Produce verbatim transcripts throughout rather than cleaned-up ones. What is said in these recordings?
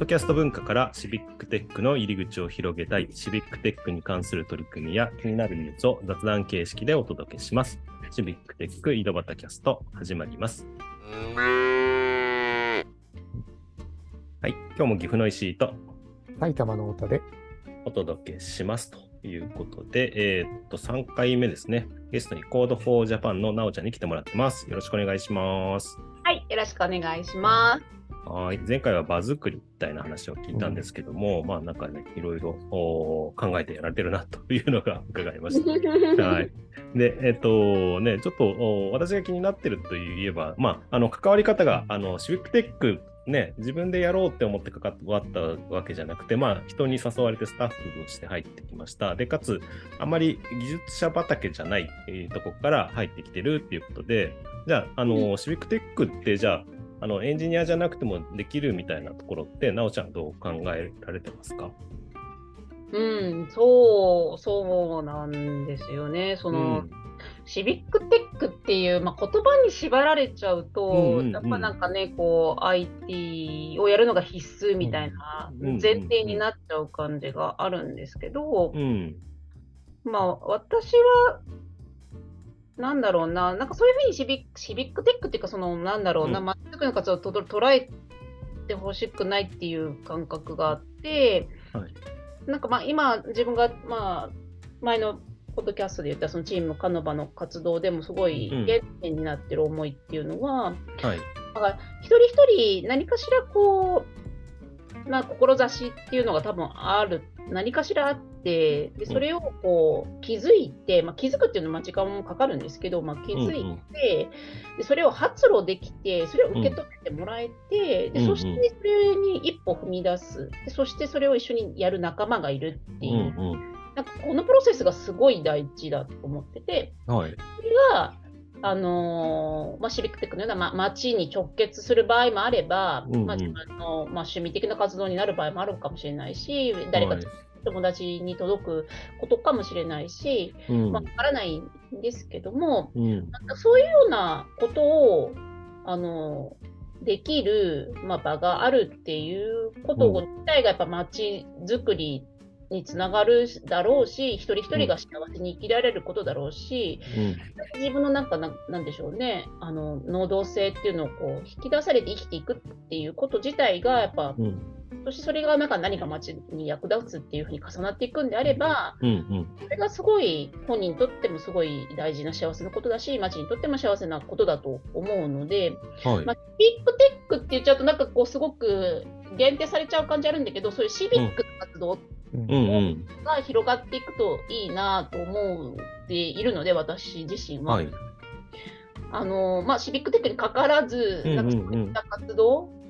ドキャスト文化からシビックテックの入り口を広げたい、シビックテックに関する取り組みや気になるニュースを雑談形式でお届けします。シビックテック井戸端キャスト始まります。はい、今日も岐阜の石井と埼玉の太田でお届けしますということで、えー、っとさんかいめですね。ゲストにCode for Japanのなおちゃんに来てもらってます。よろしくお願いします。はい、よろしくお願いします。はい、前回は場作りみたいな話を聞いたんですけども、うん、まあなんかね、いろいろ考えてやられてるなというのが伺いました。はい。で、えっとね、ちょっと私が気になってるといえば、まああの関わり方があのシビックテックね、自分でやろうって思って関わったわけじゃなくて、まあ人に誘われてスタッフとして入ってきました。で、かつあまり技術者畑じゃない、えー、とこから入ってきてるっていうことで、じゃああの、うん、シビックテックってじゃああのエンジニアじゃなくてもできるみたいなところって、なおちゃんどう考えられてますか？うん、そう、そうなんですよね。その、うん、シビックテックっていう、まあ、言葉に縛られちゃうと、うんうん、やっぱなんかね、こう アイティー をやるのが必須みたいな前提になっちゃう感じがあるんですけど、うんうんうん、まあ私はなんだろうな、なんかそういうふうにシビック、シビックテックっていうか、そのなんだろうな、まっすぐの活動をと捉えてほしくないっていう感覚があって、はい、なんかまあ今自分がまあ前のポッドキャストで言ったそのチームカノバの活動でもすごい原点になってる思いっていうのは、うん、はい、だから一人一人何かしらこう、まあ、志っていうのが多分ある、何かしらあってで、それをこう気づいて、まあ、気づくっていうのは時間もかかるんですけど、まあ、気づいて、うんうん、でそれを発露できて、それを受け取ってもらえて、うん、でそしてそれに一歩踏み出す、でそしてそれを一緒にやる仲間がいるっていう、うんうん、なんかこのプロセスがすごい大事だと思ってて、はい、それが、あのーまあ、シビックテックのような、ま、街に直結する場合もあれば、うんうん、まあ、自分の、まあ、趣味的な活動になる場合もあるかもしれないし、誰か、はい、友達に届くことかもしれないし、うん、まあ、分からないんですけども、うん、なんかそういうようなことをあのできる、まあ、場があるっていうこと自体がやっぱ街づくりにつながるだろうし、一人一人が幸せに生きられることだろうし、うん、自分のなんかなんでしょうね、あの能動性っていうのをこう引き出されて生きていくっていうこと自体がやっぱ、うん、そしてそれがなんか何か街に役立つっていう風に重なっていくんであれば、うんうん、それがすごい本人にとってもすごい大事な幸せなことだし、街にとっても幸せなことだと思うので、はい、まあ、シビックテックって言っちゃうとなんかこうすごく限定されちゃう感じあるんだけど、そういうシビック活動が広がっていくといいなと思っているので、私自身は、はい、あのまあ、シビックテックにかかわらず、なんかそういった活動、うんうんうん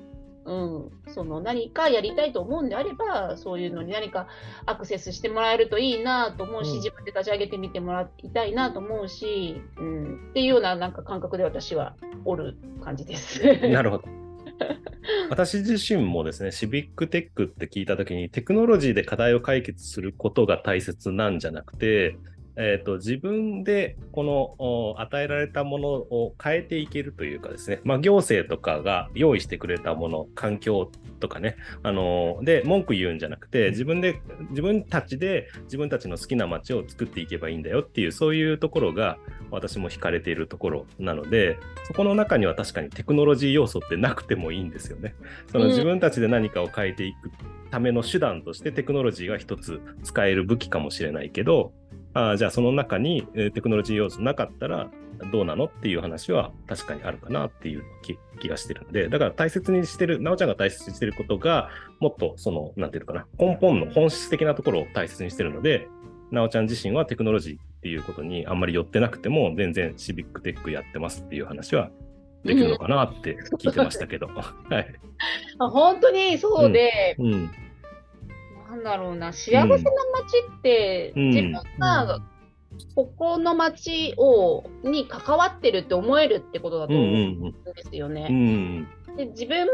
うん、その何かやりたいと思うんであれば、そういうのに何かアクセスしてもらえるといいなと思うし、うん、自分で立ち上げてみてもらいたいなと思うし、うん、っていうような、なんか感覚で私はおる感じです。なるほど。私自身もですね、シビックテックって聞いたときに、テクノロジーで課題を解決することが大切なんじゃなくて、えーと、自分でこの与えられたものを変えていけるというかですね、まあ、行政とかが用意してくれたもの、環境とかね、あのー、で文句言うんじゃなくて、自分で自分たちで自分たちの好きな街を作っていけばいいんだよっていう、そういうところが私も惹かれているところなので、そこの中には確かにテクノロジー要素ってなくてもいいんですよね。その自分たちで何かを変えていくための手段としてテクノロジーが一つ使える武器かもしれないけど、あ、じゃあその中に、えー、テクノロジー要素なかったらどうなのっていう話は確かにあるかなっていう 気, 気がしてるので、だから大切にしてる、なおちゃんが大切にしてることがもっとそのなんていうのかな、根本の本質的なところを大切にしてるので、なおちゃん自身はテクノロジーっていうことにあんまり寄ってなくても全然シビックテックやってますっていう話はできるのかなって聞いてましたけど、はい、あ、本当にそうで、うんうん、なんだろうな、幸せな街って、うん、自分がここの街をに関わってるって思えるってことだと思うんですよね、うんうんうん、で自分、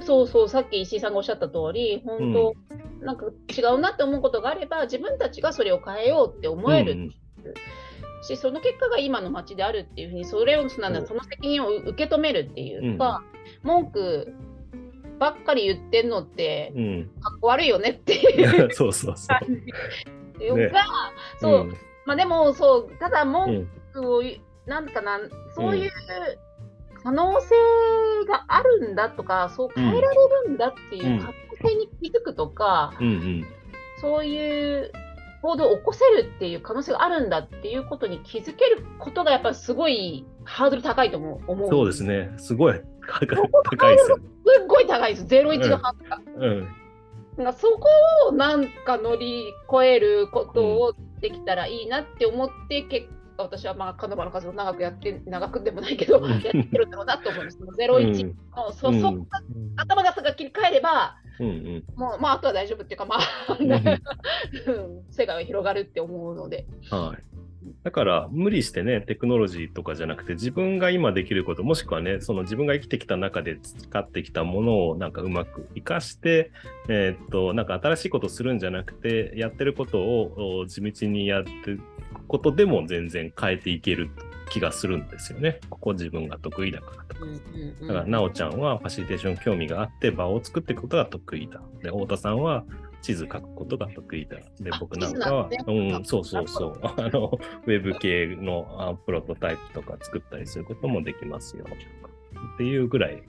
そうそう、さっき石井さんがおっしゃった通り、本当、うん、なんか違うなって思うことがあれば自分たちがそれを変えようって思える、うん、し、その結果が今の街であるっていうふうに、それを、なんだ、その責任を受け止めるっていうか、うん、文句ばっかり言ってんのって、うん、かっこ悪いよねっていうそうそうそう、ね、そう、うん、まあでもそうただ文句を、うん、なんかなそういう可能性があるんだとか、そう変えられるんだっていう可能性に気づくとか、うんうんうん、そういう行動を起こせるっていう可能性があるんだっていうことに気づけることがやっぱりすごいハードル高いと思う。そうですね、すごい高いですよね。すごい高いです、ゼロイチのハードルが、うんうん、そこをなんか乗り越えることをできたらいいなって思って、うん、結果私はまあカノバの活動を長くやって長くでもないけどやってるんだろうなと思います。ゼロイチの、うん、そそこが、うん、頭が切り替えればうんうん、もうまああとは大丈夫っていうかまあ、うんうん、世界は広がるって思うので、はい、だから無理してねテクノロジーとかじゃなくて自分が今できることもしくはねその自分が生きてきた中で使ってきたものをなんかうまく生かして、えー、っとなんか新しいことするんじゃなくてやってることを地道にやっていくことでも全然変えていける気がするんですよね。ここ自分が得意だからとか、うんうんうん、だからなおちゃんはファシリテーション興味があって場を作っていくことが得意だで、太田さんは地図書くことが得意だで、僕なんかはうんそうそうそうあのウェブ系のプロトタイプとか作ったりすることもできますよっていうぐらい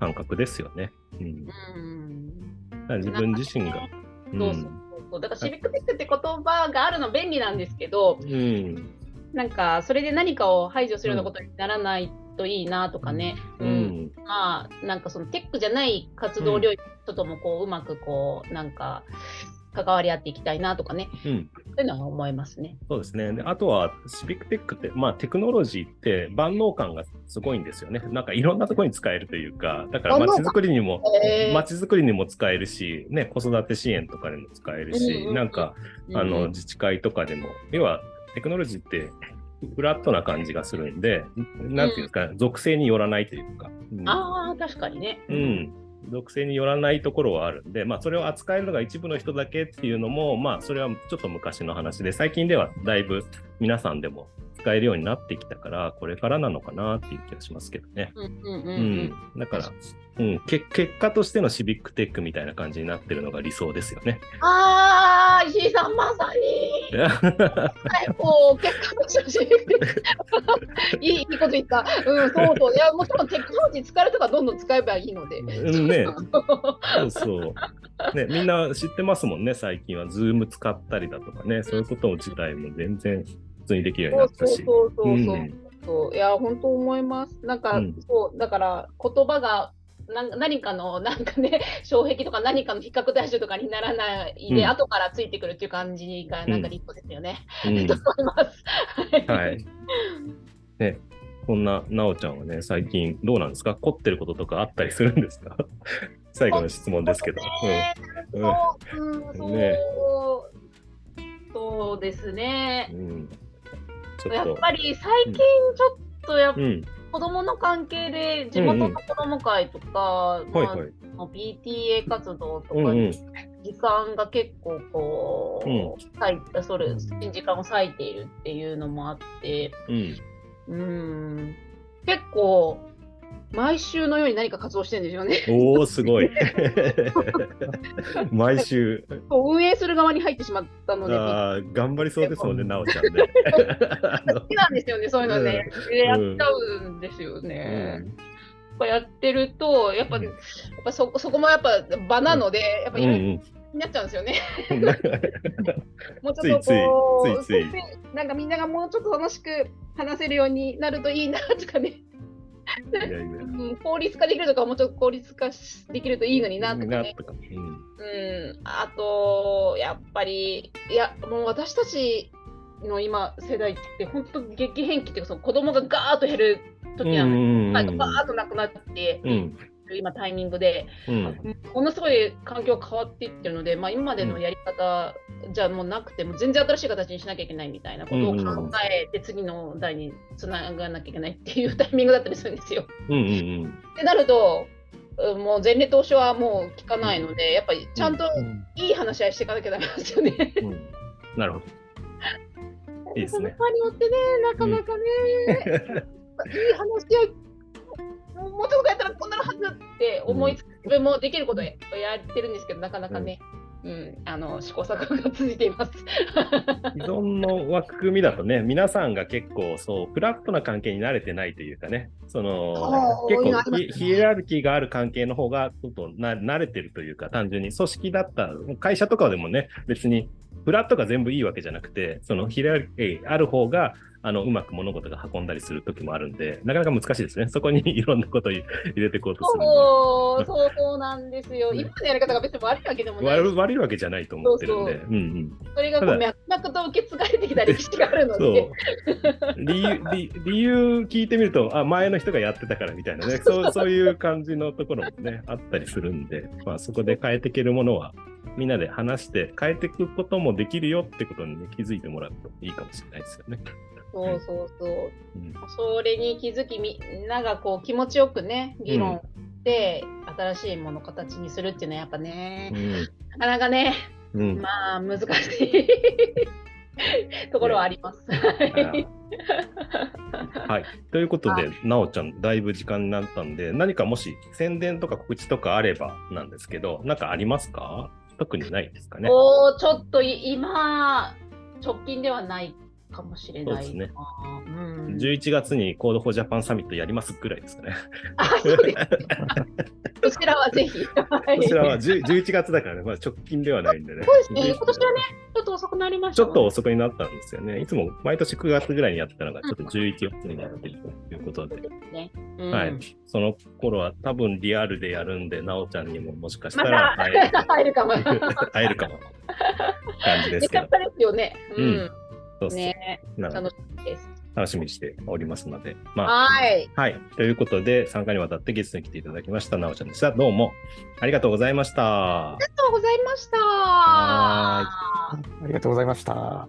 感覚ですよね、うんうん、だから自分自身が、ねうん、そうそうそうだからシビックテックって言葉があるの便利なんですけど、うんなんかそれで何かを排除するようなことにならないといいなとかね、うんうん、まあなんかそのテックじゃない活動領域とともこう、うん、うまくこうなんか関わり合っていきたいなとかね、うん、というのは思いますね。そうですね。であとはシビックテックって、まあ、テクノロジーって万能感がすごいんですよね。なんかいろんなところに使えるというか、だから街づくりにも街づくりにも使えるし、ね、子育て支援とかでも使えるし、うん、なんか、うん、あの自治会とかでも要はテクノロジーってフラットな感じがするんで、なんていうんですか、うん、属性によらないというか、うん、ああ確かにね、うん、属性によらないところはあるんで、まあそれを扱えるのが一部の人だけっていうのも、まあそれはちょっと昔の話で、最近ではだいぶ皆さんでも使えるようになってきたから、これからなのかなっていう気がしますけどね。うんうんうんうん、だから、うん、け結果としてのシビックテックみたいな感じになってるのが理想ですよね。あー、石井さんまさに。はい、もう結果としてのシビックテック。いいこと言った。うん、そうそう。いや、もちろんテクノロジー使えるとかどんどん使えばいいので。うんね。そうそう。ね、みんな知ってますもんね。最近は Zoom 使ったりだとかね、そういうこと自体も全然。にできるようになったし、そうそうそうそう、うん、そういや本当思います。なんか、うん、そうだから言葉がな何かのなんかね障壁とか何かの比較対象とかにならないで、うん、後からついてくるっていう感じがなんか立派ですよね。うん、と思います。はい。ねこんななおちゃんはね最近どうなんですか、凝ってることとかあったりするんですか？最後の質問ですけど。そうですね。うんやっぱり最近ちょっとやっ、うん、子どもの関係で地元の子ども会とか、うんうんまあはいはい、ピーティーエー 活動とかに時間が結構こう、うん、それ時間を割いているっていうのもあって、うん、うん結構毎週のように何か活動してるんですよね。おーすごい毎週運営する側に入ってしまったので、あ頑張りそうですもんねなおちゃんね好きなんですよねそういうのね、うん、やっちゃうんですよね、うん、やっぱやってるとやっぱ、うん、やっぱ そ, そこもやっぱ場なので、うん、やっぱいろいろ、うんうんになっちゃうんですよねもうちょっとこうついついついついなんかみんながもうちょっと楽しく話せるようになるといいなとかねいやいやうん、効率化できるとかもうちょっと効率化できるといいのになとかね、うんうん、あとやっぱりいやもう私たちの今世代って本当激変期っていうかその子供がガーッと減る時なのに、うんうん、バーッとなくなって、うん、今タイミングで、うん、ものすごい環境変わっていってるので、まあ、今までのやり方じゃもうなくても全然新しい形にしなきゃいけないみたいなことを考えて次の代につながなきゃいけないっていうタイミングだったりするんですよ。うんうんうん、ってなるともう前例投資はもう聞かないのでやっぱりちゃんといい話し合いしていかなきゃダメなんですよね、うん、なるほどいいですね。そのによってねなかなかね、うん、いい話し合いもうちょっとやったらこんなのはずって思いつく自分もできることをやってるんですけど、なかなかね、うんうん、あの試行錯誤が続いています。既存の枠組みだとね、皆さんが結構そうフラットな関係に慣れてないというかね、その結構ヒエラルキーがある関係の方がちょっと慣れてるというか、単純に組織だった会社とかでもね、別にフラットが全部いいわけじゃなくて、そのヒエラルキーある方があのうまく物事が運んだりする時もあるんで、なかなか難しいですね。そこにいろんなことを入れていこうとする。そうそうそうなんですよ。今のやり方が別に悪いわけでもない、悪いわけじゃないと思ってるんで、そうそう、うんうん、それがこう脈々と受け継がれてきた歴史があるので理由、理、理由聞いてみると、あ、前の人がやってたからみたいなね、そう、そういう感じのところもねあったりするんで、まあ、そこで変えていけるものはみんなで話して変えていくこともできるよってことに、ね、気づいてもらうといいかもしれないですよね。そうそうそう、うん、それに気づき、みんながこう気持ちよくね議論して、うん、新しいものを形にするっていうのはやっぱね、うん、なかなかね、うん、まあ難しいところはあります。はい、ということで、なおちゃんだいぶ時間になったんで、何かもし宣伝とか告知とかあればなんですけど、なんかありますか？特にないですかね。お、ちょっと今直近ではないかもしれない。そうですね、うん、じゅういちがつにCode for Japanサミットやりますぐらいですかね。あ、そうですそちらはぜひ、はい、そちらはじゅういちがつだからね、まだ直近ではないんでね。そうですね、今年はねちょっと遅くなりました、ね、ちょっと遅くになったんですよね。いつも毎年くがつぐらいにやってたのがちょっとじゅういちがつになっているということで、うん、そうですね、うん、はい、その頃は多分リアルでやるんで、なおちゃんにももしかしたら会える、ま、会えるかも会えるかも感じですけど、よかったですよね、うん、うんそうそうね、楽しみです。楽しみにしておりますので、まあ、はい、はい、ということでさんかいにわたってゲストに来ていただきましたなおちゃんでした。どうもありがとうございました。ありがとうございました。ありがとうございました。